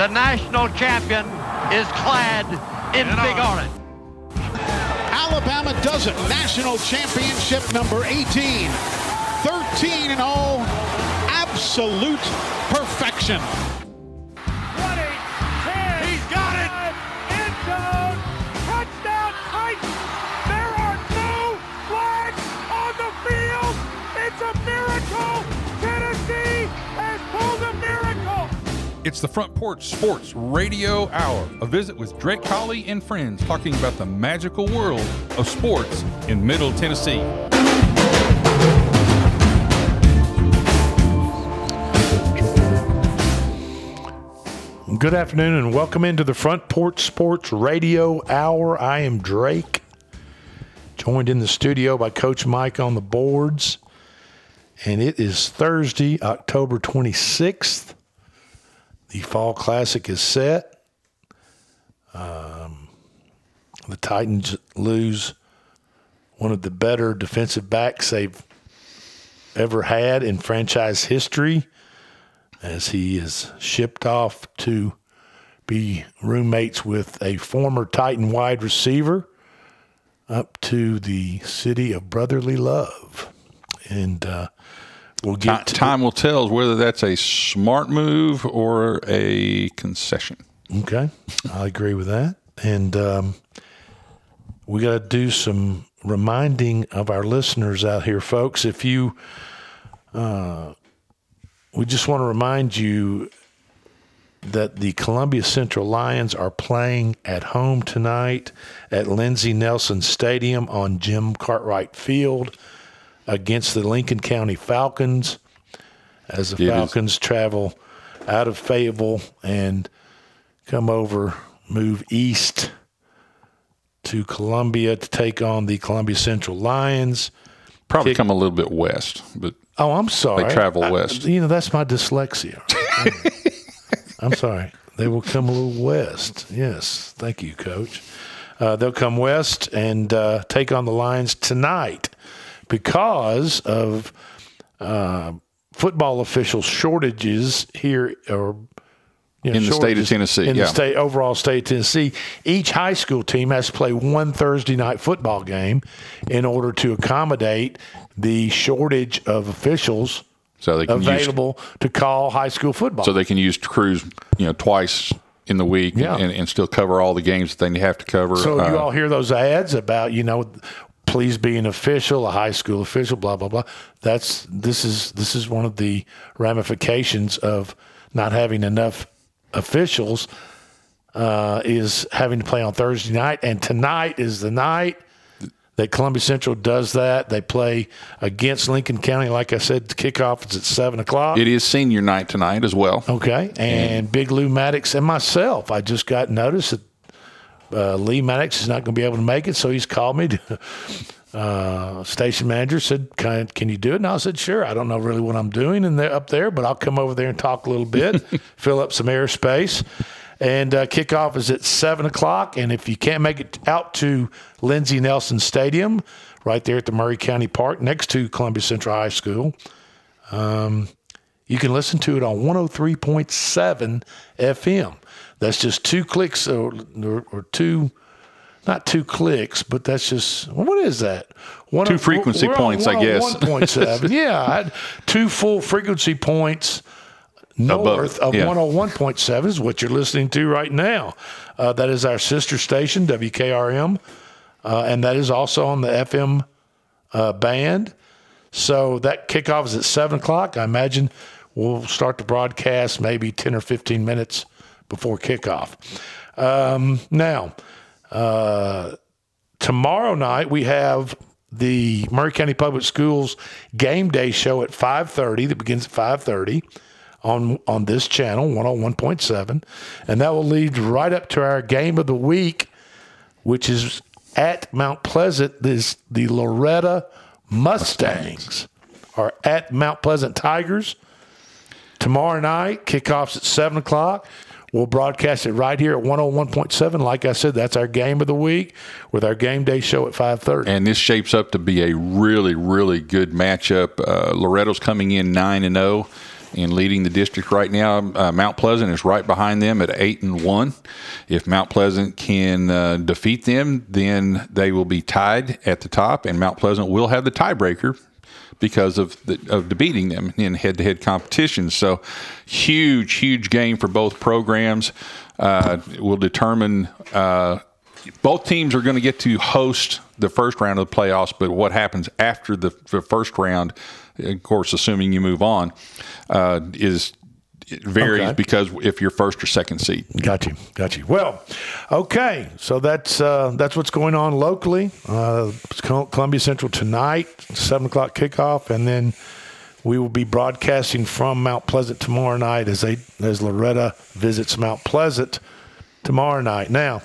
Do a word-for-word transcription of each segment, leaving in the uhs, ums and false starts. The national champion is clad in big orange. Alabama does it. National championship number eighteen. thirteen and oh. Absolute perfection. It's the Front Porch Sports Radio Hour, a visit with Drake Holley and friends talking about the magical world of sports in Middle Tennessee. Good afternoon and welcome into the Front Porch Sports Radio Hour. I am Drake, joined in the studio by Coach Mike on the boards. And it is Thursday, October twenty-sixth. The Fall Classic is set. Um, the Titans lose one of the better defensive backs they've ever had in franchise history, as he is shipped off to be roommates with a former Titan wide receiver up to the city of brotherly love. And uh, we'll get T- time the- will tell whether that's a smart move or a concession. Okay, I agree with that. And um, we got to do some reminding of our listeners out here, folks. If you, uh, we just want to remind you that the Columbia Central Lions are playing at home tonight at Lindsey Nelson Stadium on Jim Cartwright Field against the Lincoln County Falcons, as the it Falcons is. travel out of Fayetteville and come over, move east to Columbia to take on the Columbia Central Lions. Probably Kick- come a little bit west, but oh, I'm sorry, they travel I, west. You know, that's my dyslexia. I'm sorry. They will come a little west. Yes, thank you, Coach. Uh, they'll come west and uh, take on the Lions tonight. Because of uh, football official shortages here, or you know, in the state of Tennessee, in yeah. the state overall state of Tennessee, each high school team has to play one Thursday night football game in order to accommodate the shortage of officials so they can available use, to call high school football. So they can use crews, you know, twice in the week, yeah. and, and still cover all the games that they have to cover. So uh, you all hear those ads about, you know, please be an official, a high school official, blah, blah, blah. That's this is this is one of the ramifications of not having enough officials uh, is having to play on Thursday night. And tonight is the night that Columbia Central does that. They play against Lincoln County. Like I said, the kickoff is at seven o'clock. It is senior night tonight as well. Okay. And, and Big Lou Maddox and myself, I just got notice that Uh, Lee Maddox is not going to be able to make it, so he's called me. To, uh, station manager said, can, can you do it? And I said, sure. I don't know really what I'm doing in there, up there, but I'll come over there and talk a little bit, fill up some airspace. And uh, kickoff is at seven o'clock, and if you can't make it out to Lindsey Nelson Stadium, right there at the Murray County Park next to Columbia Central High School, um, you can listen to it on one oh three point seven F M. That's just two clicks or, or, or two, not two clicks, but that's just, what is that? One two of, frequency points, on, I guess. one oh one point seven, yeah. I, two full frequency points north Above, of yeah. one oh one point seven is what you're listening to right now. Uh, that is our sister station, W K R M, uh, and that is also on the F M uh, band. So that kickoff is at seven o'clock. I imagine we'll start the broadcast maybe ten or fifteen minutes before kickoff. Um, now, uh, tomorrow night we have the Murray County Public Schools game day show at five thirty. That begins at five thirty on on this channel, one oh one point seven. And that will lead right up to our game of the week, which is at Mount Pleasant. This, the Loretta Mustangs are at Mount Pleasant Tigers. Tomorrow night, kickoff's at seven o'clock. We'll broadcast it right here at one oh one point seven. Like I said, that's our game of the week with our game day show at five thirty. And this shapes up to be a really, really good matchup. Uh, Loretto's coming in nine and oh. and leading the district right now. Uh, Mount Pleasant is right behind them at eight and one. If Mount Pleasant can uh, defeat them, then they will be tied at the top, and Mount Pleasant will have the tiebreaker because of the, of defeating them in head-to-head competition. So huge, huge game for both programs. Uh, will determine uh, both teams are going to get to host the first round of the playoffs, but what happens after the, the first round, of course, assuming you move on, uh, is it varies okay. because if you're first or second seed. Got you, got you. Well, okay, so that's uh, that's what's going on locally. Uh, Columbia Central tonight, seven o'clock kickoff, and then we will be broadcasting from Mount Pleasant tomorrow night as they as Loretta visits Mount Pleasant tomorrow night. Now,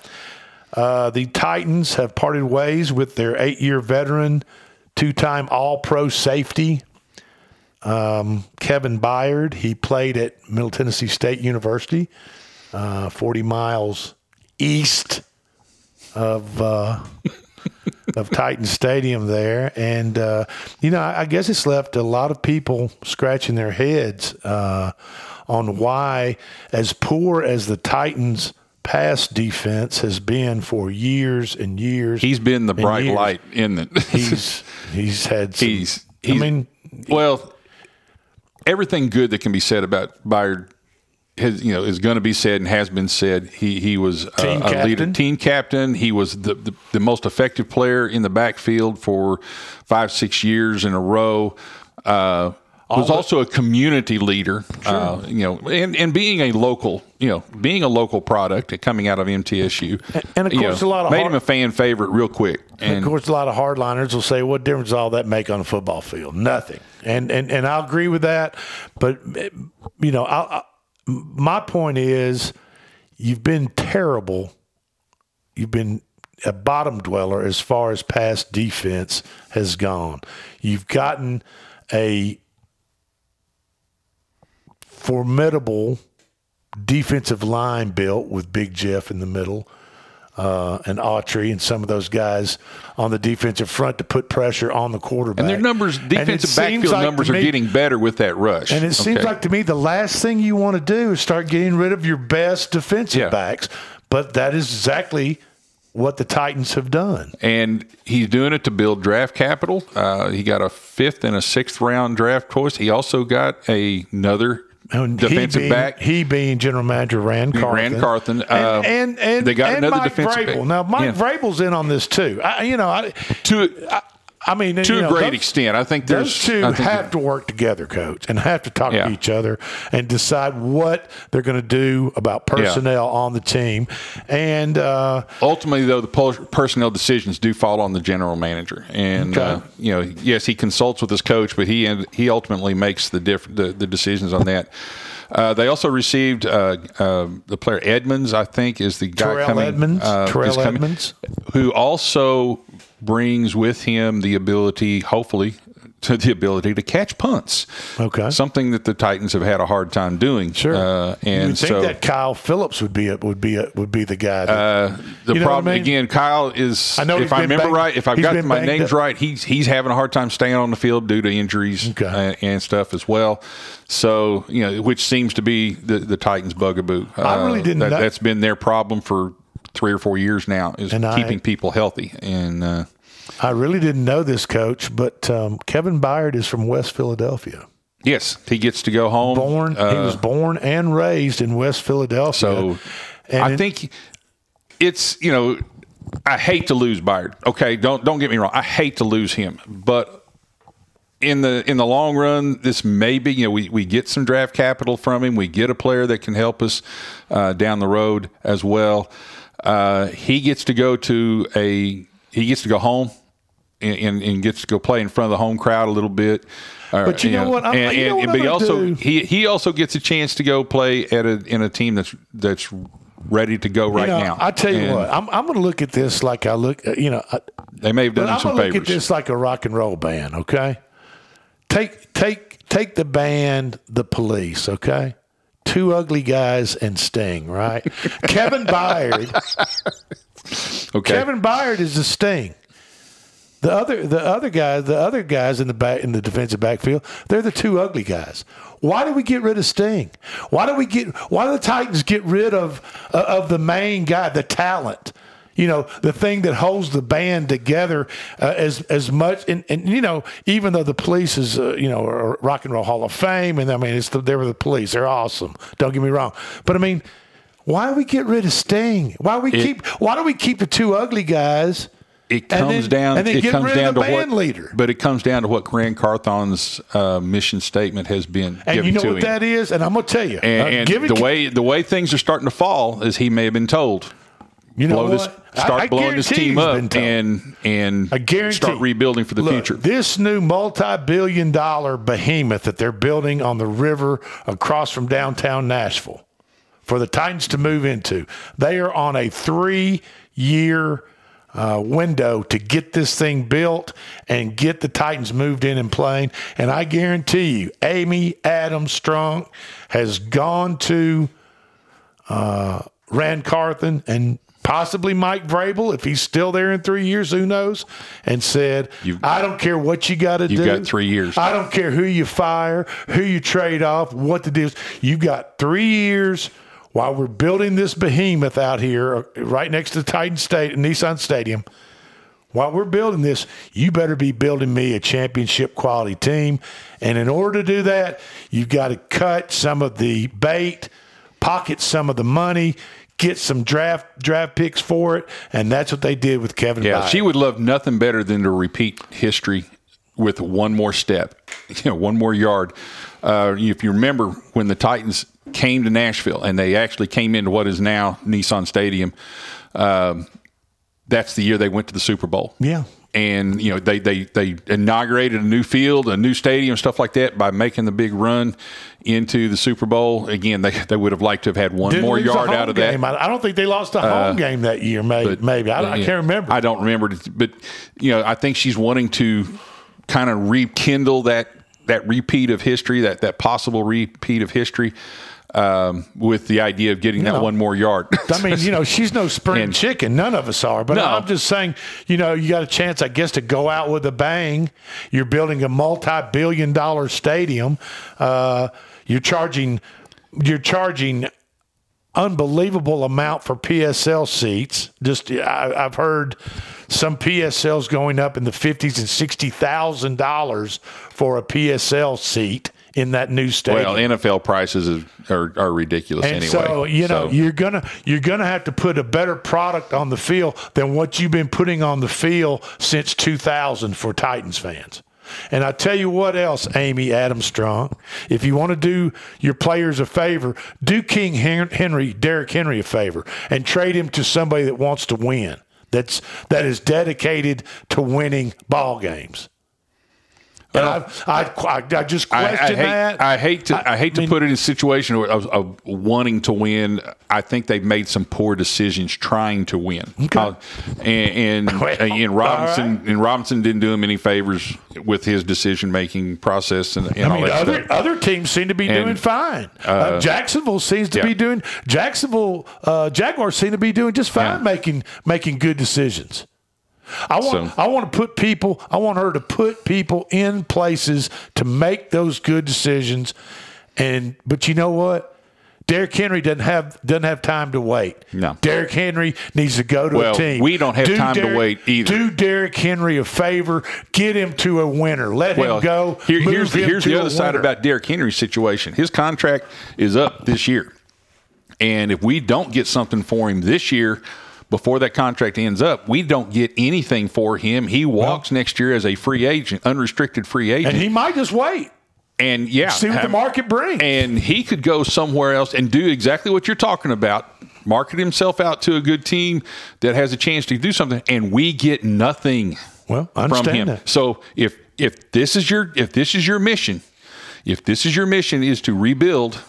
uh, the Titans have parted ways with their eight-year veteran, two-time All-Pro safety. Um, Kevin Byard, he played at Middle Tennessee State University, uh, forty miles east of uh, of Titan Stadium there. And, uh, you know, I, I guess it's left a lot of people scratching their heads uh, on why, as poor as the Titans' pass defense has been for years and years. He's been the bright years, light in the – He's he's had some, he's, he's – I mean – Well – everything good that can be said about Byard has, you know, is going to be said and has been said. He he was team a, a leader, team captain. He was the, the, the most effective player in the backfield for five, six years in a row. Uh, was also a community leader, sure. uh, you know, and, and being a local, you know, being a local product coming out of M T S U. And, and of course, know, a lot of made hard- him a fan favorite real quick. And, and of course, a lot of hardliners will say, "What difference does all that make on a football field? Nothing." And and and I'll agree with that. But you know, I, I, my point is, you've been terrible. You've been a bottom dweller as far as pass defense has gone. You've gotten a formidable defensive line built with Big Jeff in the middle uh, and Autry and some of those guys on the defensive front to put pressure on the quarterback. And their numbers, defensive backfield like numbers me, are getting better with that rush. And it seems okay. like to me the last thing you want to do is start getting rid of your best defensive yeah. backs. But that is exactly what the Titans have done. And he's doing it to build draft capital. Uh, he got a fifth and a sixth round draft choice. He also got a, another And defensive he being, back. He being general manager Ran Carthon. Ran Carthon. Uh, and, and, and, they got and another Mike defensive Vrabel. Back. Now, Mike yeah. Vrabel's in on this, too. I, you know, I, to I, I mean, to you know, a great those, extent. I think there's, those two think have to work together, Coach, and have to talk yeah. to each other and decide what they're going to do about personnel yeah. on the team. And uh, ultimately, though, the personnel decisions do fall on the general manager. And okay. uh, you know, yes, he consults with his coach, but he he ultimately makes the diff- the, the decisions on that. Uh, they also received uh, uh, the player Edmonds, I think, is the guy Terrell coming. Edmonds, uh, Terrell coming, Edmonds. Who also brings with him the ability, hopefully, to the ability to catch punts. Okay. Something that the Titans have had a hard time doing. Sure. Uh, and You'd think so, that Kyle Phillips would be a, would be a, would be the guy. That, uh, the you know problem, I mean? Again, Kyle is, I know if I remember bang, right, if I've got my names up. right, he's he's having a hard time staying on the field due to injuries okay. and, and stuff as well. So, you know, which seems to be the, the Titans' bugaboo. Uh, I really didn't that, know. That's been their problem for three or four years now is and keeping I, people healthy. And uh, I really didn't know this, Coach, but um, Kevin Byard is from West Philadelphia. Yes, he gets to go home. Born, uh, he was born and raised in West Philadelphia. So and I in, think it's, you know, I hate to lose Byard. Okay, don't don't get me wrong. I hate to lose him, but in the in the long run, this may be, you know, we, we get some draft capital from him. We get a player that can help us uh, down the road as well. Uh, he gets to go to a he gets to go home and, and, and gets to go play in front of the home crowd a little bit. Uh, but you know, know what? I'm, and, you know what and, but he also do. he he also gets a chance to go play at a in a team that's that's ready to go right you know, now. I tell you and, what, I'm I'm going to look at this like I look. You know, I, they may have done him some favors. I'm going to look at this like a rock and roll band. Okay, take take take the band, the Police. Okay. Two Ugly Guys and Sting, right? Kevin Byard. Okay. Kevin Byard is the Sting. The other the other guys the other guys in the back in the defensive backfield, they're the two ugly guys. Why did we get rid of Sting? Why do we get why do the Titans get rid of uh, of the main guy, the talent? You know, the thing that holds the band together uh, as as much, and, and you know, even though the Police is uh, you know, a Rock and Roll Hall of Fame, and I mean, it's the, they were the Police, they're awesome. Don't get me wrong, but I mean, why do we get rid of Sting? Why do we it, keep? Why do we keep the two ugly guys? It comes and then, down. And then it get comes rid down of the to band what, leader. But it comes down to what Ran Carthon's uh, mission statement has been. And given you know to what him. That is, and I'm going to tell you, and, uh, and give the it, way the way things are starting to fall is he may have been told. You know blow this, start I, I blowing this team up and and start rebuilding for the look, future. This new multi-billion dollar behemoth that they're building on the river across from downtown Nashville for the Titans to move into, they are on a three-year uh, window to get this thing built and get the Titans moved in and playing. And I guarantee you, Amy Adams Strunk has gone to uh, Ran Carthon and possibly Mike Vrabel, if he's still there in three years, who knows, and said, you've, I don't care what you got to do. You've got three years. I don't care who you fire, who you trade off, what the deal is. You've got three years while we're building this behemoth out here right next to Titan State, Nissan Stadium. While we're building this, you better be building me a championship quality team. And in order to do that, you've got to cut some of the bait, pocket some of the money, get some draft draft picks for it, and that's what they did with Kevin Byard. Yeah, Byard. She would love nothing better than to repeat history with one more step, you know, one more yard. Uh, if you remember when the Titans came to Nashville and they actually came into what is now Nissan Stadium, um, that's the year they went to the Super Bowl. Yeah. And, you know, they, they, they inaugurated a new field, a new stadium, stuff like that by making the big run into the Super Bowl. Again, they, they would have liked to have had one Didn't more yard out of game. that. I don't think they lost a home uh, game that year, maybe. But, maybe. I, yeah, I can't remember. I don't remember. But, you know, I think she's wanting to kind of rekindle that that repeat of history, that, that possible repeat of history. Um, with the idea of getting you that know, one more yard. I mean, you know, she's no spring and, chicken. None of us are. But no. I'm just saying, you know, you got a chance, I guess, to go out with a bang. You're building a multi-billion dollar stadium. Uh, you're charging you're charging unbelievable amount for P S L seats. Just I, I've heard some P S Ls going up in the fifties and sixty thousand dollars for a P S L seat in that new stadium. Well, N F L prices is, are, are ridiculous and anyway. So, you know, so. you're gonna you're gonna have to put a better product on the field than what you've been putting on the field since two thousand for Titans fans. And I tell you what else, Amy Adams Strong, if you want to do your players a favor, do King Henry, Derrick Henry a favor and trade him to somebody that wants to win. That's that is dedicated to winning ball games. And I, I, I just question I, I hate, that. I hate to I, I hate to I mean, put it in a situation of, of wanting to win. I think they've made some poor decisions trying to win. Okay. Uh, and and, well, and Robinson right. and Robinson didn't do him any favors with his decision making process. And, and I all mean, that other stuff. Other teams seem to be and, doing fine. Uh, uh, Jacksonville seems to yeah. be doing. Jacksonville uh, Jaguars seem to be doing just fine, yeah. making making good decisions. I want so. I want to put people I want her to put people in places to make those good decisions. And but you know what? Derrick Henry doesn't have doesn't have time to wait. No. Derrick Henry needs to go to well, a team. We don't have do time Derrick, to wait either. Do Derrick Henry a favor. Get him to a winner. Let well, him go. Here, move here's him here's to the other side winner. About Derrick Henry's situation. His contract is up this year. And if we don't get something for him this year, before that contract ends up, we don't get anything for him. He walks well, next year as a free agent, unrestricted free agent. And he might just wait. And, yeah. See what um, the market brings. And he could go somewhere else and do exactly what you're talking about, market himself out to a good team that has a chance to do something, and we get nothing well, I understand from him. That. So if if this is your if this is your mission, if this is your mission is to rebuild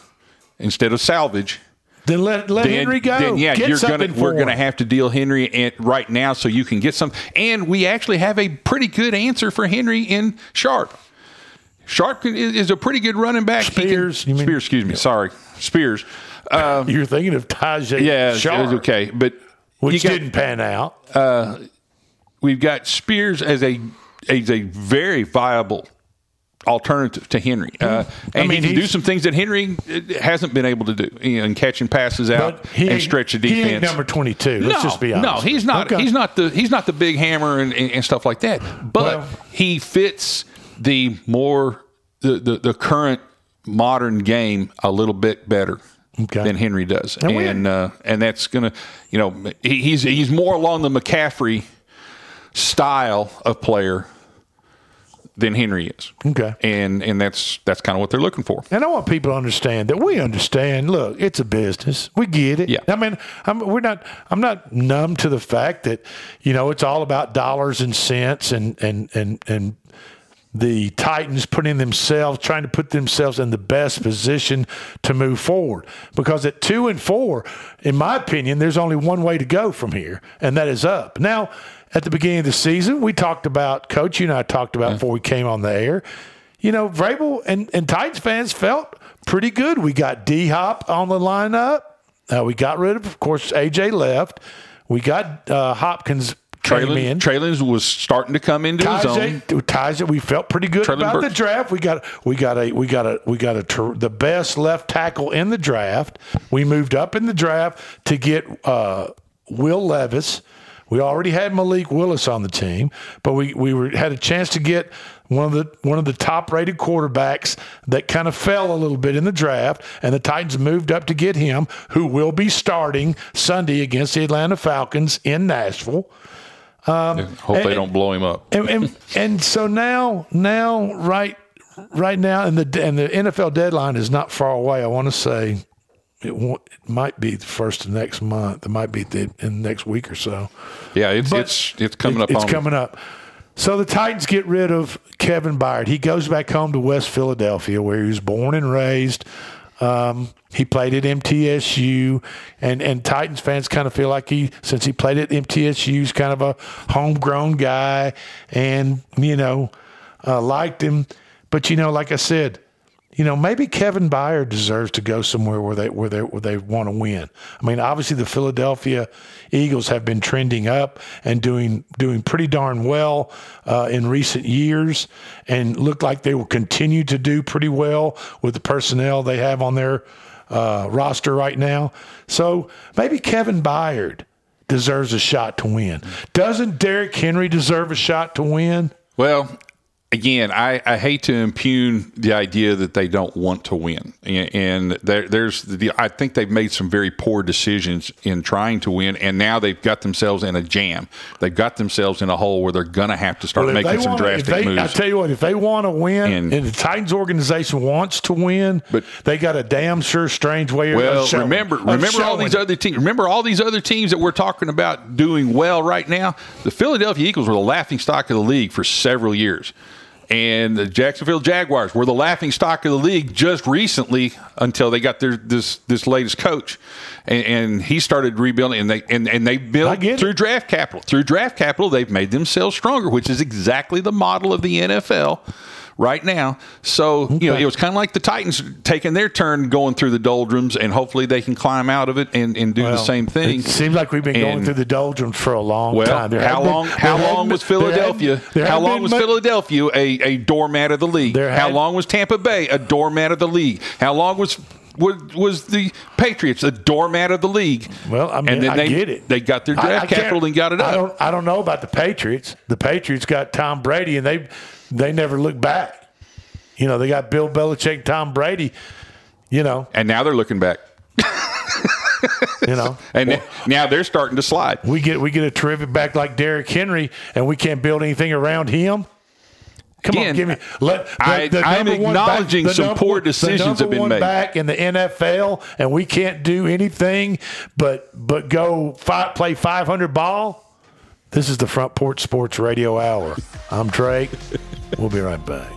instead of salvage, Then let let then, Henry go. Then, yeah, get you're gonna, we're going to have to deal Henry and, right now so you can get some. And we actually have a pretty good answer for Henry in Sharp. Sharp is a pretty good running back. Spears. Can, you Spears, mean, excuse me. Yeah. Sorry. Spears. Um, you're thinking of Tajay yeah, Sharp. Yeah, okay. But which got, didn't pan out. Uh, we've got Spears as a as a very viable alternative to Henry. Uh, and I mean, he can do some things that Henry hasn't been able to do, you know, in catching passes out he, and stretch the defense. He ain't number twenty-two. Let's no, just be honest. No, he's not. Okay. He's not the he's not the big hammer and, and, and stuff like that. But well, he fits the more the, the the current modern game a little bit better. Okay. Than Henry does, and and, uh, and that's gonna, you know, he, he's he's more along the McCaffrey style of player than Henry is. Okay, and and that's that's kind of what they're looking for. And I want people to understand that we understand. Look, it's a business. We get it. Yeah. I mean, I'm we're not. I'm not numb to the fact that, you know, it's all about dollars and cents and and and and. The Titans putting themselves, trying to put themselves in the best position to move forward. Because at two and four, in my opinion, there's only one way to go from here, and that is up. Now, at the beginning of the season, we talked about, Coach, you and I talked about yeah. before we came on the air, you know, Vrabel and, and Titans fans felt pretty good. We got D-Hop on the lineup. Uh, we got rid of, of course, A J left. We got uh, Hopkins. Treylon, Treylon was starting to come into Tajay, his own. Tajay, we felt pretty good Treylon about Burks. The draft. We got, we got a, we got a, we got a the best left tackle in the draft. We moved up in the draft to get uh, Will Levis. We already had Malik Willis on the team, but we we were, had a chance to get one of the one of the top rated quarterbacks that kind of fell a little bit in the draft, and the Titans moved up to get him, who will be starting Sunday against the Atlanta Falcons in Nashville. Um, Hope and, they don't blow him up. And, and, and so now, now, right, right now, and the and the N F L deadline is not far away. I want to say it, won't, it might be the first of next month. It might be the, in the next week or so. Yeah, it's but it's it's coming up. It, it's on coming up. So the Titans get rid of Kevin Byard. He goes back home to West Philadelphia, where he was born and raised. Um, he played at M T S U, and, and Titans fans kind of feel like he, since he played at M T S U, he's kind of a homegrown guy and, you know, uh, liked him. But, you know, like I said, you know, maybe Kevin Byard deserves to go somewhere where they where they, where they want to win. I mean, obviously the Philadelphia Eagles have been trending up and doing doing pretty darn well uh, in recent years, and look like they will continue to do pretty well with the personnel they have on their uh, roster right now. So maybe Kevin Byard deserves a shot to win. Doesn't Derrick Henry deserve a shot to win? Well, again, I, I hate to impugn the idea that they don't want to win, and, and there, there's the, I think they've made some very poor decisions in trying to win, and now they've got themselves in a jam. They've got themselves in a hole where they're going to have to start well, making some wanna, drastic they, moves. I tell you what, if they want to win, and, and the Titans organization wants to win, but they got a damn sure strange way of well, showing. remember, remember showing. all these other teams. Remember all these other teams that we're talking about doing well right now. The Philadelphia Eagles were the laughingstock of the league for several years. And the Jacksonville Jaguars were the laughingstock of the league just recently, until they got their this this latest coach, and, and he started rebuilding. And they and, and they built through it. draft capital. Through draft capital, they've made themselves stronger, which is exactly the model of the N F L right now. So okay. you know, it was kind of like the Titans taking their turn, going through the doldrums, and hopefully they can climb out of it and, and do well, the same thing. It seems like we've been and, going through the doldrums for a long well, time. There how long? Been, how long was Philadelphia? How long was much, Philadelphia a a doormat of the league? How had, long was Tampa Bay a doormat of the league? How long was was, was the Patriots a doormat of the league? Well, I mean, and then I they, get it. They got their draft I, I capital and got it up. I don't, I don't know about the Patriots. The Patriots got Tom Brady, and they they never looked back. You know, they got Bill Belichick, Tom Brady, you know. And now they're looking back. You know, and well, now they're starting to slide. We get we get a terrific back like Derrick Henry, and we can't build anything around him. Come Again, on, give me. Let, the, I, the I'm acknowledging back, some number, poor decisions have been made back in the N F L, and we can't do anything but but go fight, play five hundred ball. This is the Front Porch Sports Radio Hour. I'm Drake. We'll be right back.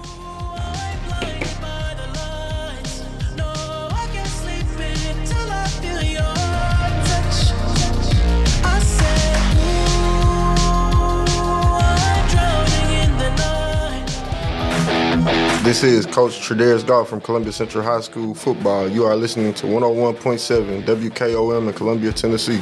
This is Coach Tredaris Gall from Columbia Central High School football. You are listening to one oh one point seven W K O M in Columbia, Tennessee.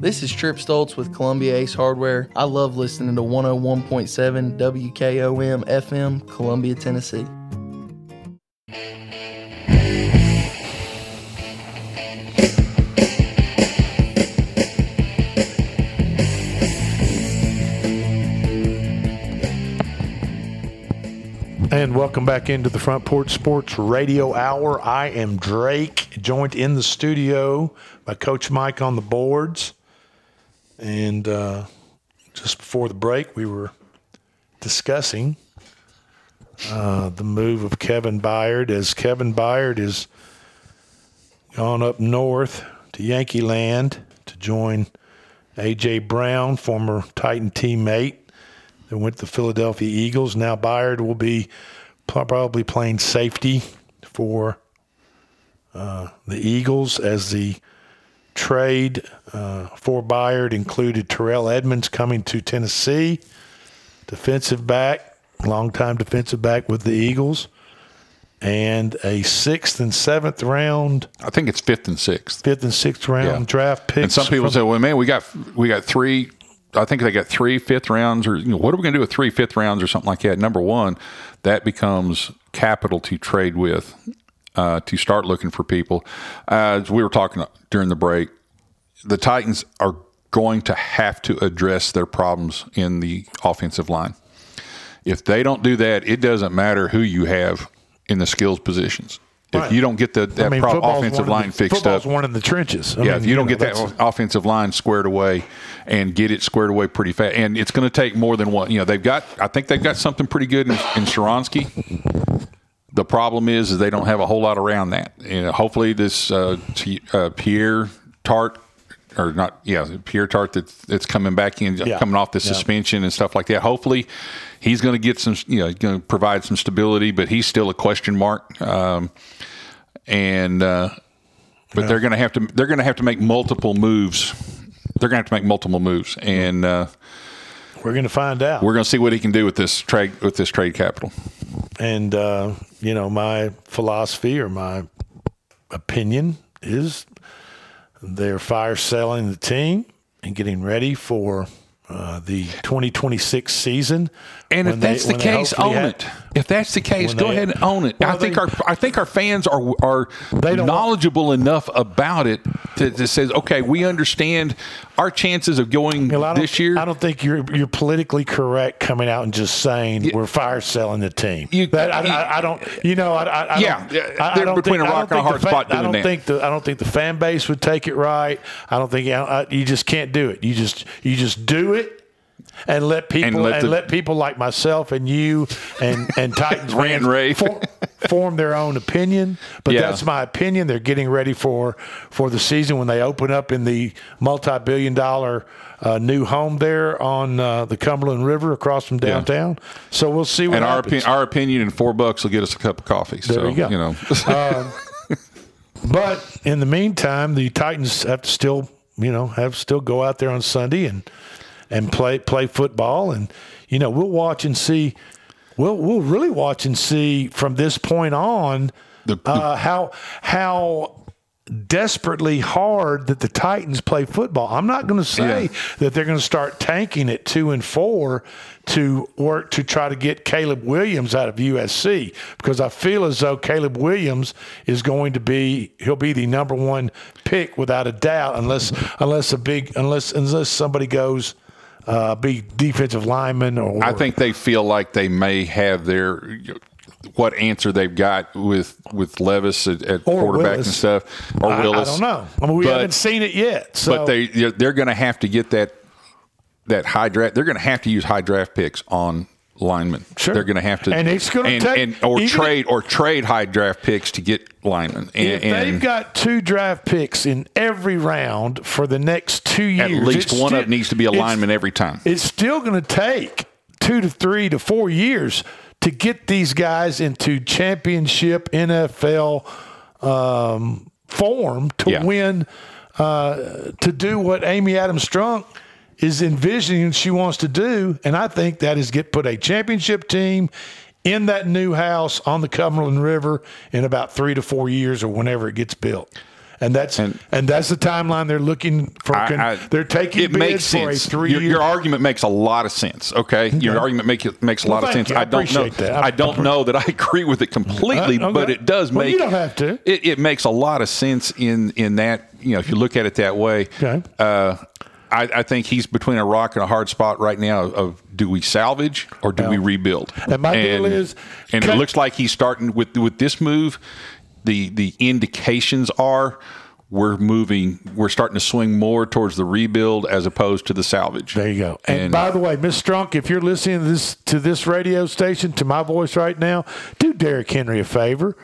This is Trip Stoltz with Columbia Ace Hardware. I love listening to one oh one point seven W K O M F M, Columbia, Tennessee. And welcome back into the Front Porch Sports Radio Hour. I am Drake, joined in the studio by Coach Mike on the boards. And uh, just before the break, we were discussing uh, the move of Kevin Byard, as Kevin Byard has gone up north to Yankee Land to join A J. Brown, former Titan teammate that went to the Philadelphia Eagles. Now Byard will be probably playing safety for uh, the Eagles, as the trade uh, for Byard included Terrell Edmonds coming to Tennessee, defensive back, longtime defensive back with the Eagles, and a sixth and seventh round. I think it's fifth and sixth. Fifth and sixth round yeah. draft picks. And some people say, "Well, man, we got we got three. I think they got three fifth rounds, or you know, what are we going to do with three fifth rounds or something like that?" Number one, that becomes capital to trade with. Uh, to start looking for people. Uh, as we were talking during the break, the Titans are going to have to address their problems in the offensive line. If they don't do that, it doesn't matter who you have in the skills positions. Right. If you don't get the, that I mean, pro- offensive line the, fixed football's up. Football's one in the trenches. I yeah, mean, if you, you don't know, get that offensive line squared away and get it squared away pretty fast. And it's going to take more than one. You know, they've got – I think they've got something pretty good in, in Sharonsky. The problem is, is they don't have a whole lot around that. You know, hopefully this uh, T, uh, Pierre Tart – or not, yeah, Pierre Tart that's, that's coming back in, yeah. coming off the yeah. suspension and stuff like that. Hopefully he's going to get some, you know, going to provide some stability, but he's still a question mark. Um, and uh, but yeah. they're going to have to they're going to have to make multiple moves. They're going to have to make multiple moves, and uh, we're going to find out. We're going to see what he can do with this trade with this trade capital. And uh, you know, my philosophy or my opinion is, they're fire selling the team and getting ready for uh, the twenty twenty-six season. And if that's the case, own it. If that's the case, go ahead and own it. I think our I think our fans are are knowledgeable enough about it to, to say, okay, we understand our chances of going this year. I don't think you're you're politically correct coming out and just saying we're fire selling the team. That, I, I, I don't, you know, I, I, I yeah, they're between a rock and a hard spot doing that. I don't think the I don't think the fan base would take it right. I don't think I, you just can't do it. You just you just do it. And let people and let, and the, let people like myself and you and and Titans Ran Rafe for, form their own opinion. But yeah. that's my opinion. They're getting ready for for the season when they open up in the multi-billion dollar uh, new home there on uh, the Cumberland River across from downtown. Yeah. So we'll see what and happens. And our, opi- our opinion and four bucks will get us a cup of coffee. There so, you go. You know. uh, but in the meantime, the Titans have to still you know have still go out there on Sunday and. And play play football, and you know we'll watch and see. We'll we'll really watch and see from this point on the, the, uh, how how desperately hard that the Titans play football. I'm not going to say yeah. that they're going to start tanking at two and four to work to try to get Caleb Williams out of U S C, because I feel as though Caleb Williams is going to be he'll be the number one pick without a doubt, unless unless a big unless unless somebody goes. Uh, be defensive lineman, or I think they feel like they may have their what answer they've got with with Levis at, at quarterback Willis. and stuff, or I, Willis. I don't know. I mean, we but, haven't seen it yet. So. But they they're going to have to get that that high draft. They're going to have to use high draft picks on linemen. Sure, they're going to have to, and it's going to take and, or trade if, or trade high draft picks to get linemen. And, if they've and, got two draft picks in every round for the next. Two years. At least it's one still, of it needs to be a lineman every time. It's still going to take two to three to four years to get these guys into championship N F L um, form to yeah. win, uh, to do what Amy Adams Strunk is envisioning she wants to do. And I think that is get put a championship team in that new house on the Cumberland River in about three to four years or whenever it gets built. And that's and, and that's the timeline they're looking for. I, I, they're taking it bids makes for sense. a three your, your argument makes a lot of sense. Okay, your yeah. argument makes makes a well, lot of sense. You. I, I don't know. That. I, I don't know that I agree with it completely, uh, okay. but it does well, make. You don't have to. It, it makes a lot of sense in in that you know if you look at it that way. Okay. Uh, I, I think he's between a rock and a hard spot right now of, of do we salvage or do well, we rebuild? And my deal is, and cut. It looks like he's starting with with this move. The the indications are we're moving, we're starting to swing more towards the rebuild as opposed to the salvage. There you go. And, and by the way, Miz Strunk, if you're listening to this to this radio station, to my voice right now, do Derrick Henry a favor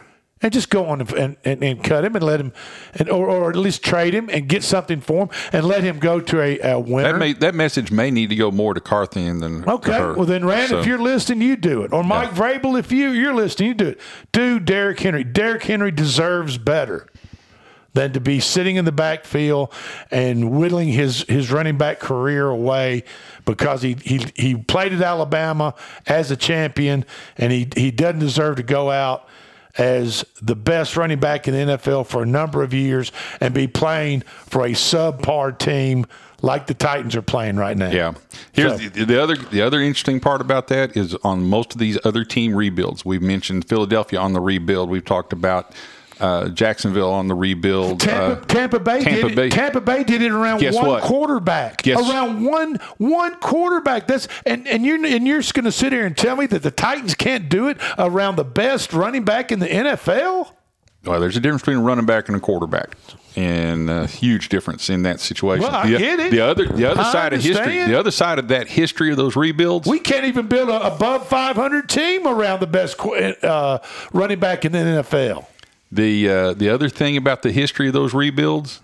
and just go on and, and, and cut him and let him, and or, or at least trade him and get something for him and let him go to a, a winner. That, may, that message may need to go more to Carthon than okay. to her. Well, then, Rand, so. if you're listening, you do it. Or Mike yeah. Vrabel, if you, you're listening, you do it. Do Derrick Henry. Derrick Henry deserves better than to be sitting in the backfield and whittling his, his running back career away because he, he, he played at Alabama as a champion, and he, he doesn't deserve to go out as the best running back in the N F L for a number of years and be playing for a subpar team like the Titans are playing right now. Yeah. Here's so. the, the other the other interesting part about that is on most of these other team rebuilds, we've mentioned Philadelphia on the rebuild. We've talked about Uh, Jacksonville on the rebuild. Tampa, uh, Tampa Bay Tampa did it. Bay. Tampa Bay did it around Guess one what? quarterback. Guess. Around one one quarterback. That's and, and you're and you're just going to sit here and tell me that the Titans can't do it around the best running back in the N F L? Well, there's a difference between a running back and a quarterback, and a huge difference in that situation. Well, I the, get it. The other, the other I side understand. of history, the other side of that history of those rebuilds. We can't even build an above five hundred team around the best uh, running back in the N F L. The uh, the other thing about the history of those rebuilds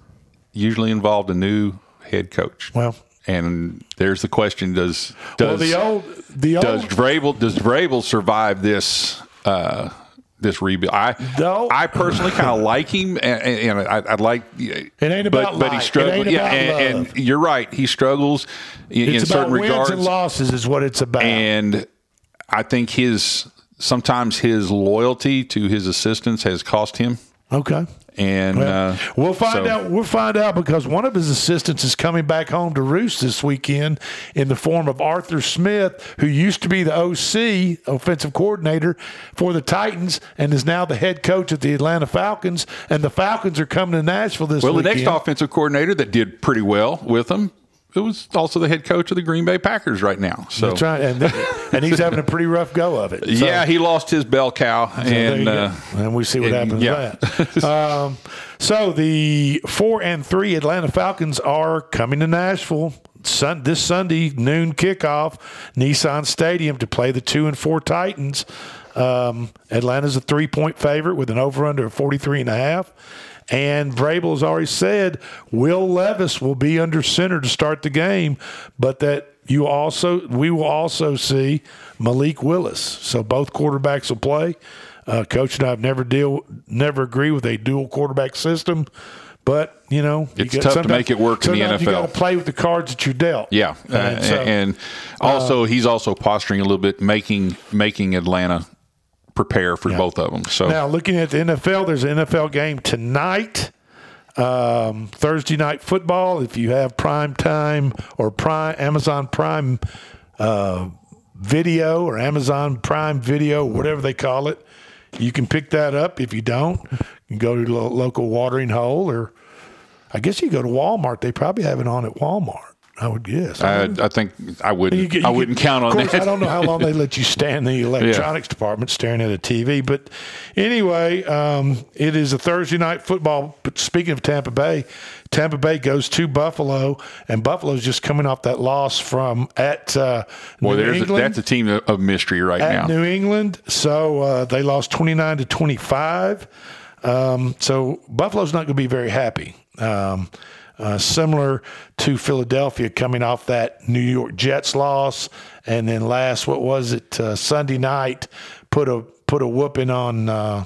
usually involved a new head coach. Well, and there's the question: Does does well, the old the old does Vrabel does Vrabel survive this? Uh, This rebuild, I no. I personally kind of like him, and, and, and I, I like. It ain't about but, but he struggles. Yeah, and, and you're right, he struggles in, in certain regards. It's about wins and losses, is what it's about. And I think his sometimes his loyalty to his assistants has cost him. Okay. And well, uh, we'll find so. out. We'll find out because one of his assistants is coming back home to roost this weekend in the form of Arthur Smith, who used to be the O C, offensive coordinator for the Titans, and is now the head coach of the Atlanta Falcons. And the Falcons are coming to Nashville this well, weekend. Well, the next offensive coordinator that did pretty well with them, it was also the head coach of the Green Bay Packers right now. So that's right, and, the, and he's having a pretty rough go of it. So. Yeah, he lost his bell cow, so and uh, and we see what and, happens. Yeah. With that. um, so the four and three Atlanta Falcons are coming to Nashville Sun, this Sunday noon kickoff, Nissan Stadium to play the two and four Titans. Um, Atlanta's a three point favorite with an over under of forty three and a half. And Vrabel has already said Will Levis will be under center to start the game, but that you also we will also see Malik Willis. So both quarterbacks will play. Uh, Coach and I have never deal never agree with a dual quarterback system, but you know it's you got, tough to make it work in the N F L. You got to play with the cards that you're dealt. Yeah, and, uh, so, and also uh, he's also posturing a little bit, making making Atlanta prepare for yeah. both of them. So now, looking at the N F L, there's an N F L game tonight, um, Thursday night football. If you have prime time or prime Amazon Prime uh, Video or Amazon Prime Video, whatever they call it, you can pick that up. If you don't, you can go to lo- local watering hole, or I guess you go to Walmart. They probably have it on at Walmart. I would guess. I, I, I think I wouldn't. You, you I wouldn't could, count on of course, that. I don't know how long they let you stand in the electronics yeah. department staring at a T V, but anyway, um, it is a Thursday night football. But speaking of Tampa Bay, Tampa Bay goes to Buffalo, and Buffalo's just coming off that loss from at uh, well, New there's England. A, that's a team of mystery right at now. At New England, so uh, they lost twenty-nine to twenty-five. Um, so Buffalo's not going to be very happy. Um, Uh, similar to Philadelphia coming off that New York Jets loss, and then last what was it uh, Sunday night put a put a whooping on. Uh,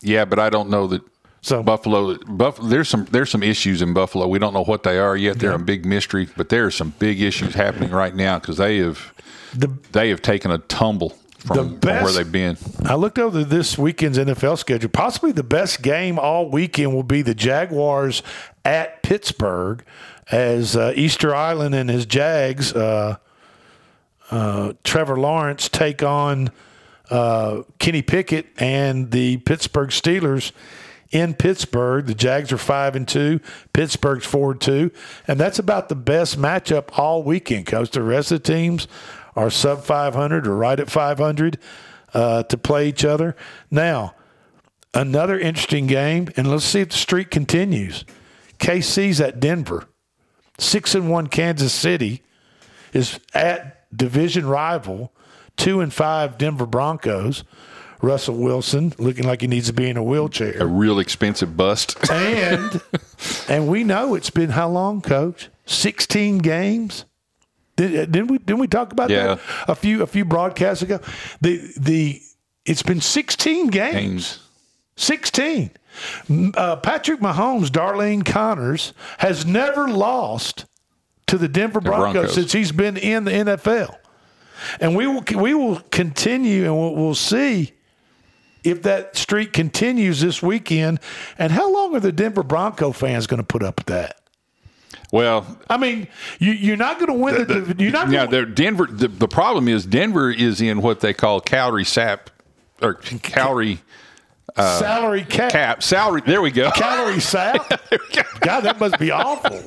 yeah, but I don't know that so, Buffalo. Buffalo, there's some there's some issues in Buffalo. We don't know what they are yet. They're yeah. a big mystery, but there are some big issues happening right now because they have the, they have taken a tumble. From, the best, from where they've been. I looked over this weekend's N F L schedule. Possibly the best game all weekend will be the Jaguars at Pittsburgh, as uh, Easter Island and his Jags, uh, uh, Trevor Lawrence, take on uh, Kenny Pickett and the Pittsburgh Steelers in Pittsburgh. The Jags are five and two. Pittsburgh's four and two, and that's about the best matchup all weekend. Coach, the rest of the teams are sub five hundred or right at five hundred uh, to play each other. Now, another interesting game, and let's see if the streak continues. K C's at Denver. Six and one Kansas City is at division rival. Two and five Denver Broncos. Russell Wilson looking like he needs to be in a wheelchair. A real expensive bust. and and we know it's been how long, Coach? sixteen games. Did, didn't we? Didn't we talk about yeah. that a few a few broadcasts ago? The the it's been sixteen games, games. sixteen. Uh, Patrick Mahomes, Darlene Connors has never lost to the Denver Broncos, Broncos since he's been in the N F L, and we will we will continue and we'll, we'll see if that streak continues this weekend. And how long are the Denver Bronco fans going to put up with that? Well, I mean, you, you're not going to win. The, the, you're not. Now, gonna, Denver. The, the problem is Denver is in what they call calorie sap or calorie Uh, salary cap. cap. Salary. There we go. Calorie sap. Go. God, that must be awful.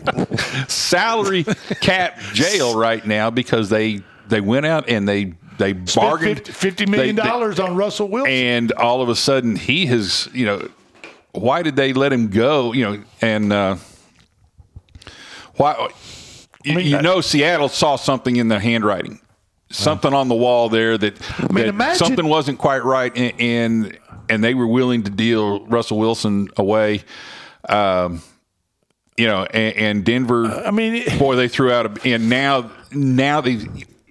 Salary cap jail right now because they they went out and they they bargained fifty million dollars they, they, on Russell Wilson. And all of a sudden he has, you know, why did they let him go? You know, and uh, why? You, I mean, you know, Seattle saw something in the handwriting, something on the wall there that, I mean, that imagine, something wasn't quite right, and, and and they were willing to deal Russell Wilson away. Um, you know, and, and Denver. Uh, I mean, it, boy, they threw out a, and now now they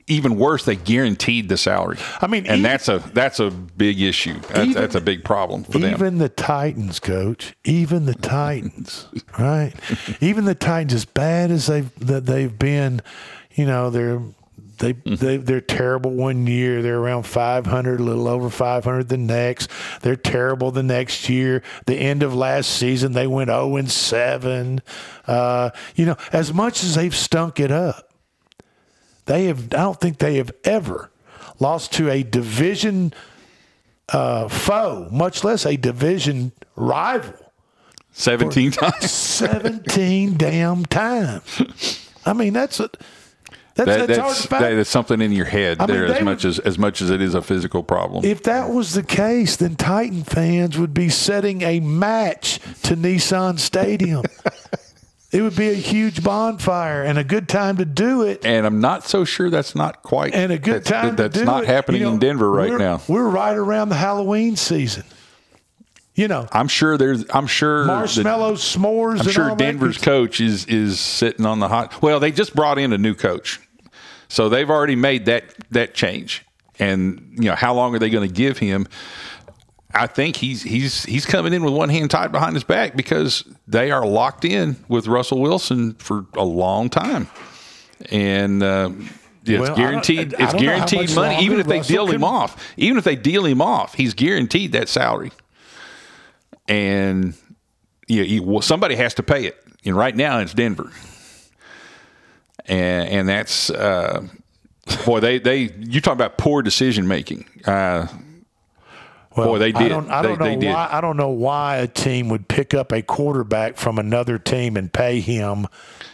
even worse. They guaranteed the salary. I mean, and even, that's a that's a big issue. That's, even, that's a big problem for them. Even the Titans, coach. Even the Titans, right? Even the Titans, as bad as they've that they've been, you know, they're. They, they, they're terrible one year. They're around five hundred, a little over five hundred the next. They're terrible the next year. The end of last season, they went oh and seven. Uh, you know, as much as they've stunk it up, they have. I don't think they have ever lost to a division uh, foe, much less a division rival. seventeen times. seventeen damn times. I mean, that's a... That's, that, that's, that's, that, that's something in your head I there mean, as much would, as as much as it is a physical problem. If that was the case, then Titan fans would be setting a match to Nissan Stadium. It would be a huge bonfire and a good time to do it. And I'm not so sure that's not quite. And a good that's, time that, that's to do not it. happening you know, in Denver right we're, now. We're right around the Halloween season. You know, I'm sure there's. I'm sure marshmallows, the, s'mores. I'm and sure all Denver's that. coach is is sitting on the hot. Well, they just brought in a new coach. So they've already made that that change, and you know how long are they going to give him? I think he's he's he's coming in with one hand tied behind his back because they are locked in with Russell Wilson for a long time, and uh, it's well, guaranteed. I I, I it's guaranteed money. Even if they Russell deal can... him off, even if they deal him off, he's guaranteed that salary, and you know, you, well, somebody has to pay it. And right now, it's Denver. And, and that's uh, boy. They they you talk about poor decision making. Uh, well, boy, they did. I don't, I don't they, know they why. Did. I don't know why a team would pick up a quarterback from another team and pay him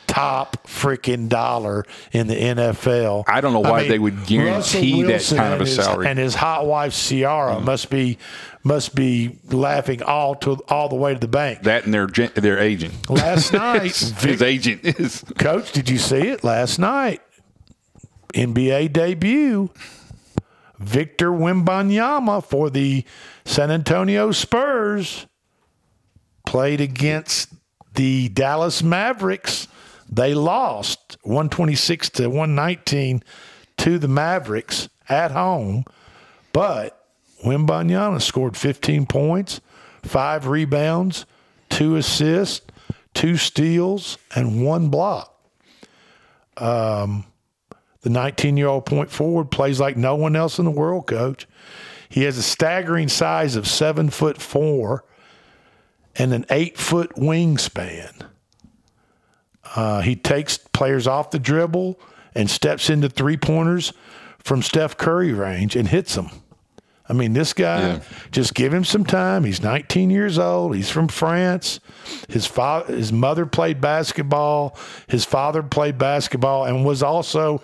top freaking dollar in the N F L. I don't know why I mean, they would guarantee that kind of a his, salary. And his hot wife Ciara mm-hmm. must be must be laughing all to all the way to the bank. That and their their agent. Last night, his, Vic, his agent is coach. Did you see it last night? N B A debut. Victor Wembanyama for the San Antonio Spurs played against the Dallas Mavericks. They lost one twenty-six to one nineteen to the Mavericks at home, but Wembanyama scored fifteen points, five rebounds, two assists, two steals, and one block. Um, the nineteen-year-old point forward plays like no one else in the world, coach. He has a staggering size of seven foot four and an eight foot wingspan. Uh, he takes players off the dribble and steps into three-pointers from Steph Curry range and hits them. I mean, this guy, yeah. just give him some time. He's nineteen years old. He's from France. His fa- his mother played basketball. His father played basketball and was also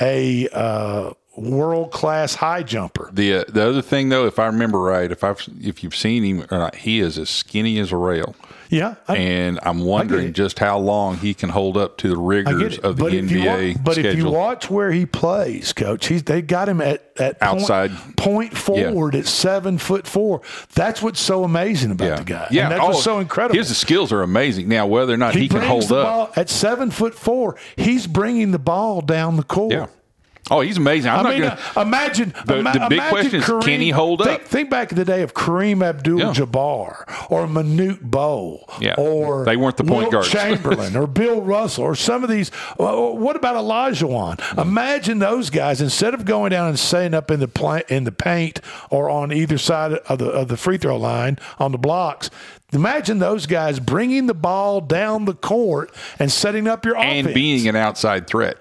a uh, world-class high jumper. The uh, the other thing, though, if I remember right, if I've if you've seen him, or not, he is as skinny as a rail. Yeah, I, and I'm wondering just how long he can hold up to the rigors of the but N B A watch, but schedule. But if you watch where he plays, coach, he's, they got him at, at outside point, point forward yeah. at seven foot four. That's what's so amazing about yeah. the guy. Yeah, and that's oh, what's so incredible. His skills are amazing. Now, whether or not he, he can hold the up ball, at seven foot four, he's bringing the ball down the court. Yeah. Oh, he's amazing. I'm I mean, not gonna, uh, imagine the, ima- the big imagine question is, Kareem, can he hold up? Think, think back in the day of Kareem Abdul-Jabbar yeah. or Manute Bol yeah. or they weren't the point Wilt guards. Chamberlain or Bill Russell or some of these. Well, what about Olajuwon? Mm. Imagine those guys instead of going down and setting up in the pla- in the paint or on either side of the of the free throw line on the blocks. Imagine those guys bringing the ball down the court and setting up your offense and being an outside threat.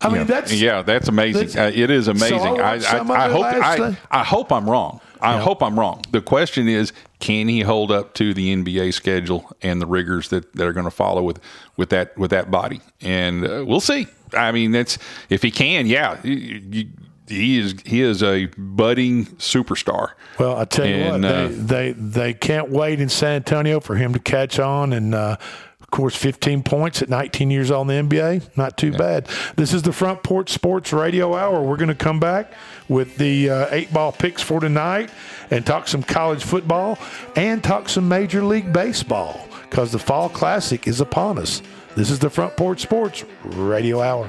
I mean, yeah. that's yeah, that's amazing. That's, uh, it is amazing. So I, I, I, I hope I, I hope I'm wrong. I yep. hope I'm wrong. The question is, can he hold up to the N B A schedule and the rigors that, that are going to follow with, with that with that body? And uh, we'll see. I mean, that's if he can, yeah. You, you, He is he is a budding superstar. Well, I tell you and, what, they, uh, they they can't wait in San Antonio for him to catch on. And, uh, of course, fifteen points at nineteen years old in the N B A, not too yeah. bad. This is the Front Porch Sports Radio Hour. We're going to come back with the uh, eight-ball picks for tonight and talk some college football and talk some Major League Baseball because the Fall Classic is upon us. This is the Front Porch Sports Radio Hour.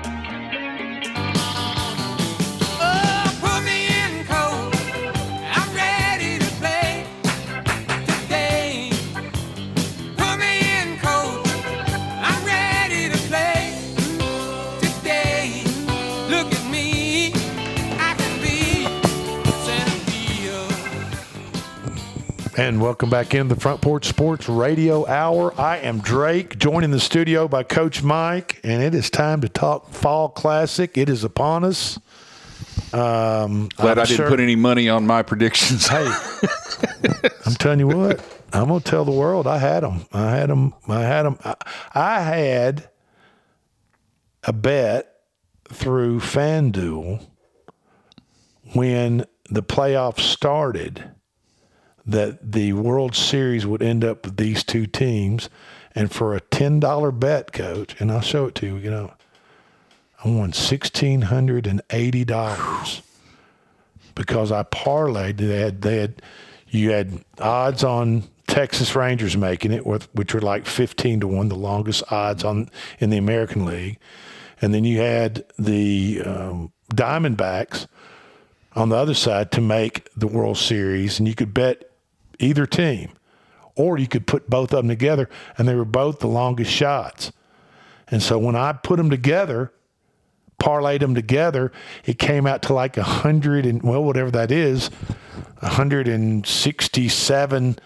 And welcome back in the Front Porch Sports Radio Hour. I am Drake, joined in the studio by Coach Mike, and it is time to talk Fall Classic. It is upon us. Um, Glad I'm I didn't sure, put any money on my predictions. Hey, I'm telling you what, I'm going to tell the world I had them. I had them. I had them. I, I had a bet through FanDuel when the playoffs started that the World Series would end up with these two teams. And for a ten dollar bet, Coach, and I'll show it to you, you know, I won one thousand six hundred eighty dollars because I parlayed. They had, they had, you had odds on Texas Rangers making it, which were like fifteen to one, the longest odds on in the American League. And then you had the um, Diamondbacks on the other side to make the World Series, and you could bet either team, or you could put both of them together, and they were both the longest shots. And so when I put them together, parlayed them together, it came out to like a hundred and well, whatever that is, a hundred and sixty-seven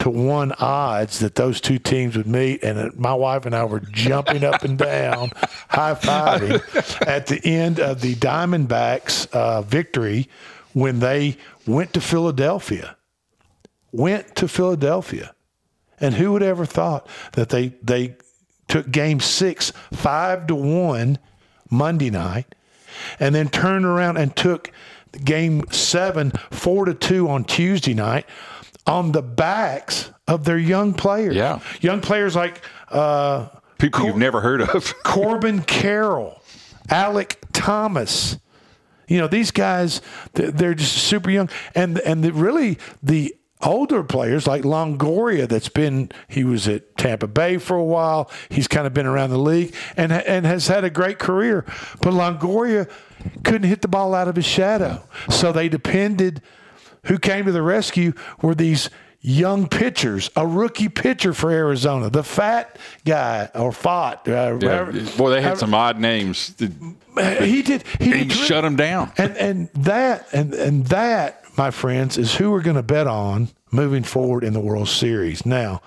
to one odds that those two teams would meet. And my wife and I were jumping up and down, high-fiving at the end of the Diamondbacks' uh, victory when they went to Philadelphia. Went to Philadelphia. And who would ever thought that they they took game six, five to one Monday night, and then turned around and took game seven, four to two on Tuesday night, on the backs of their young players. Yeah. Young players like uh, people Cor- you've never heard of. Corbin Carroll, Alek Thomas. You know, these guys, they're just super young. And and the, really the older players like Longoria, that's been, he was at Tampa Bay for a while. He's kind of been around the league and and has had a great career. But Longoria couldn't hit the ball out of his shadow. So they depended. Who came to the rescue were these young pitchers, a rookie pitcher for Arizona, the fat guy or Fott. Uh, yeah. Boy, they had I, some odd names. He did. He, he did shut them down. And and that and and that, my friends, is who we're going to bet on moving forward in the World Series. Now,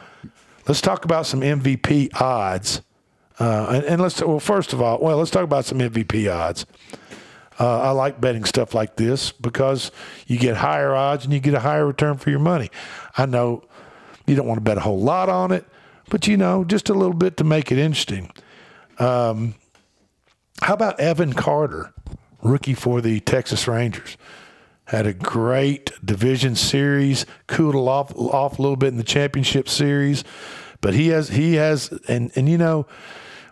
let's talk about some M V P odds. Uh, and, and let's well, first of all, well, let's talk about some M V P odds. Uh, I like betting stuff like this because you get higher odds and you get a higher return for your money. I know you don't want to bet a whole lot on it, but, you know, just a little bit to make it interesting. Um, how about Evan Carter, rookie for the Texas Rangers? Had a great division series, cooled off, off a little bit in the championship series. But he has – he has, and, and you know,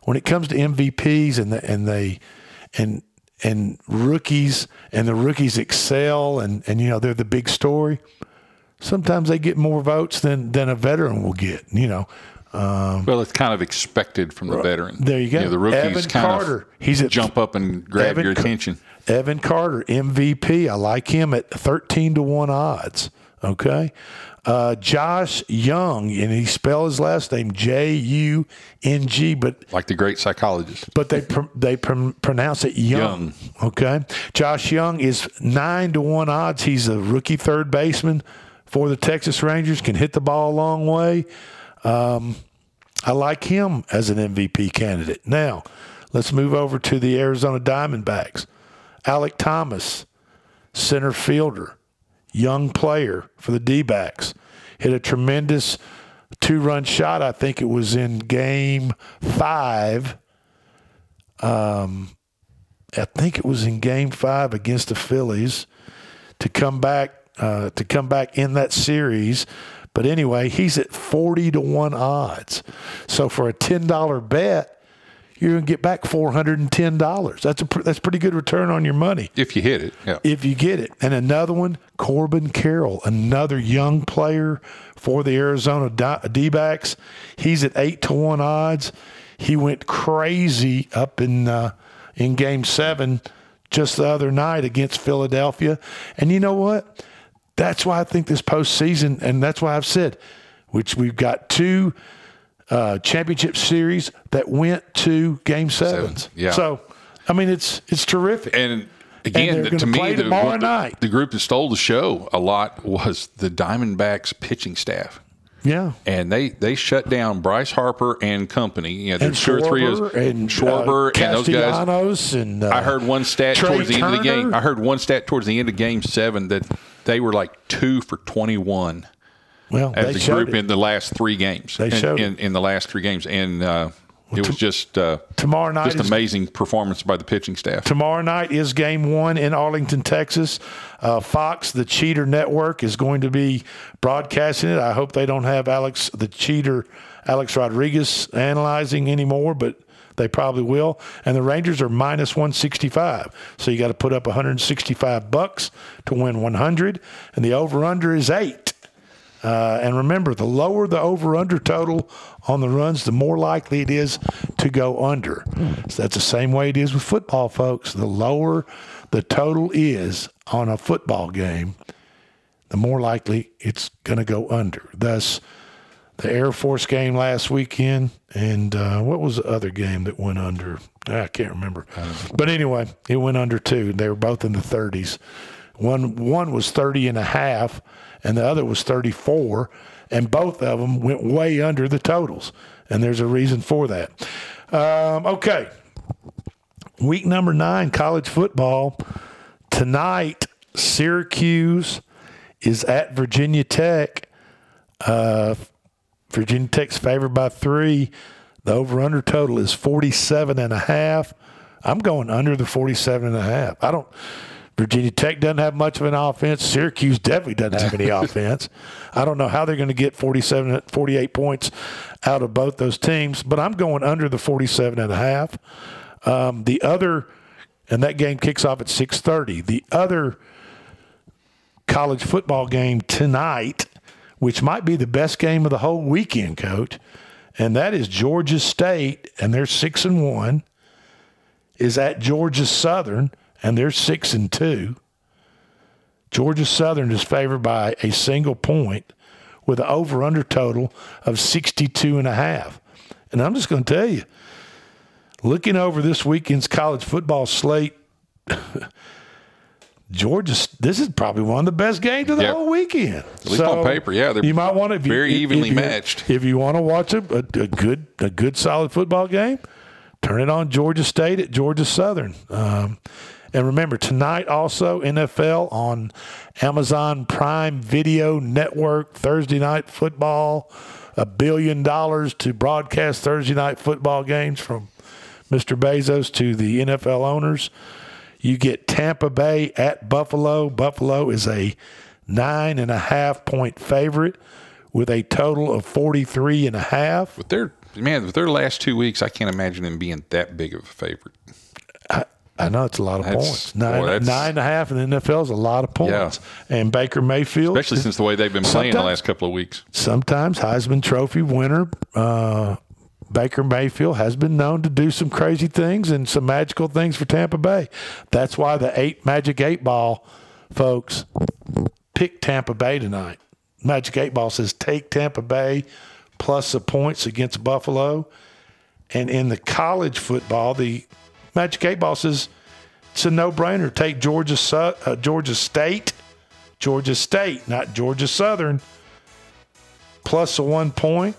when it comes to M V Ps and, the, and they – and and rookies, and the rookies excel, and, and, you know, they're the big story. Sometimes they get more votes than, than a veteran will get, you know. Um, well, it's kind of expected from the veteran. There you go. You know, the rookies Evan kind Carter, of he's at, jump up and grab Evan, your attention. Evan Carter, M V P. I like him at thirteen to one odds, okay? Uh, Josh Young, and he spelled his last name J U N G, but like the great psychologist. But they pr- they pr- pronounce it Young. Young. Okay, Josh Young is nine to one odds. He's a rookie third baseman for the Texas Rangers. Can hit the ball a long way. Um, I like him as an M V P candidate. Now, let's move over to the Arizona Diamondbacks. Alek Thomas, center fielder. Young player for the D-backs. Hit a tremendous two-run shot. I think it was in game five um, I think it was in game five against the Phillies to come back uh, to come back in that series. But anyway, he's at forty to one odds. So for a ten dollar bet, you're going to get back four hundred ten dollars. That's a pr- that's pretty good return on your money. If you hit it. Yeah. If you get it. And another one, Corbin Carroll, another young player for the Arizona D-backs. He's at eight to one odds. He went crazy up in uh, in Game seven just the other night against Philadelphia. And you know what? That's why I think this postseason, and that's why I've said, which we've got two uh, championship series that went to Game sevens. Seven, yeah. So, I mean, it's it's terrific. And, again, and the, to me, the, the, the group that stole the show a lot was the Diamondbacks pitching staff. Yeah, and they, they shut down Bryce Harper and company. You know, there's two or three of and Schwarber uh, and those guys. And, uh, I heard one stat Trey towards the Turner. end of the game. I heard one stat towards the end of Game Seven that they were like two for twenty-one. Well, as a group it. in the last three games. They in, showed in, in, in the last three games, and uh, well, it was just uh, tomorrow night. Just is, amazing performance by the pitching staff. Tomorrow night is Game One in Arlington, Texas. Uh, Fox, the Cheater Network, is going to be broadcasting it. I hope they don't have Alex, the Cheater, Alex Rodriguez analyzing anymore, but they probably will. And the Rangers are minus one sixty-five, so you got to put up one hundred sixty-five bucks to win one hundred. And the over/under is eight. Uh, and remember, the lower the over/under total on the runs, the more likely it is to go under. So that's the same way it is with football, folks. The lower the total is on a football game, the more likely it's going to go under. Thus, the Air Force game last weekend, and uh, what was the other game that went under? I can't remember. But anyway, it went under too. They were both in the thirties. One one was thirty and a half, and the other was thirty-four, and both of them went way under the totals, and there's a reason for that. Um, okay, week number nine, college football. Tonight, Syracuse is at Virginia Tech. Uh, Virginia Tech's favored by three. The over-under total is forty-seven and a half. I'm going under the forty-seven and a half. I don't. Virginia Tech doesn't have much of an offense. Syracuse definitely doesn't have any offense. I don't know how they're going to get forty-seven, forty-eight points out of both those teams, but I'm going under the forty-seven and a half. Um, the other. And that game kicks off at six thirty. The other college football game tonight, which might be the best game of the whole weekend, Coach, and that is Georgia State, and they're six and one, is at Georgia Southern, and they're six and two. Georgia Southern is favored by a single point with an over-under total of sixty-two and a half. And I'm just going to tell you, looking over this weekend's college football slate, Georgia, this is probably one of the best games of the yep. whole weekend. At least so on paper, yeah. They're you might want to, very you, evenly if matched. If you want to watch a, a, a good, a good solid football game, turn it on Georgia State at Georgia Southern. Um, and remember, tonight also, N F L on Amazon Prime Video Network, Thursday Night Football, a billion dollars to broadcast Thursday Night Football games from Mister Bezos to the N F L owners. You get Tampa Bay at Buffalo. Buffalo is a nine and a half point favorite with a total of forty-three and a half. With their man, with their last two weeks, I can't imagine them being that big of a favorite. I, I know it's a lot of that's, points. Nine, boy, nine and a half in the N F L is a lot of points. Yeah. And Baker Mayfield, especially since the way they've been playing the last couple of weeks. Sometimes Heisman Trophy winner. Uh, Baker Mayfield has been known to do some crazy things and some magical things for Tampa Bay. That's why the eight Magic eight Ball folks pick Tampa Bay tonight. Magic eight Ball says take Tampa Bay plus the points against Buffalo. And in the college football, the Magic eight Ball says it's a no-brainer. Take Georgia, uh, Georgia State, Georgia State, not Georgia Southern, plus a one point.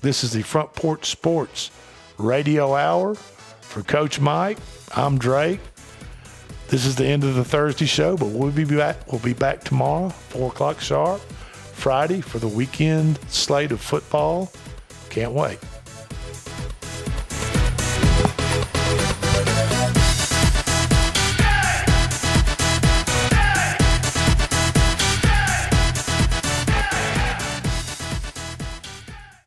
This is the Front Porch Sports Radio Hour. For Coach Mike, I'm Drake. This is the end of the Thursday show, but we'll be back. We'll be back tomorrow, four o'clock sharp, Friday, for the weekend slate of football. Can't wait.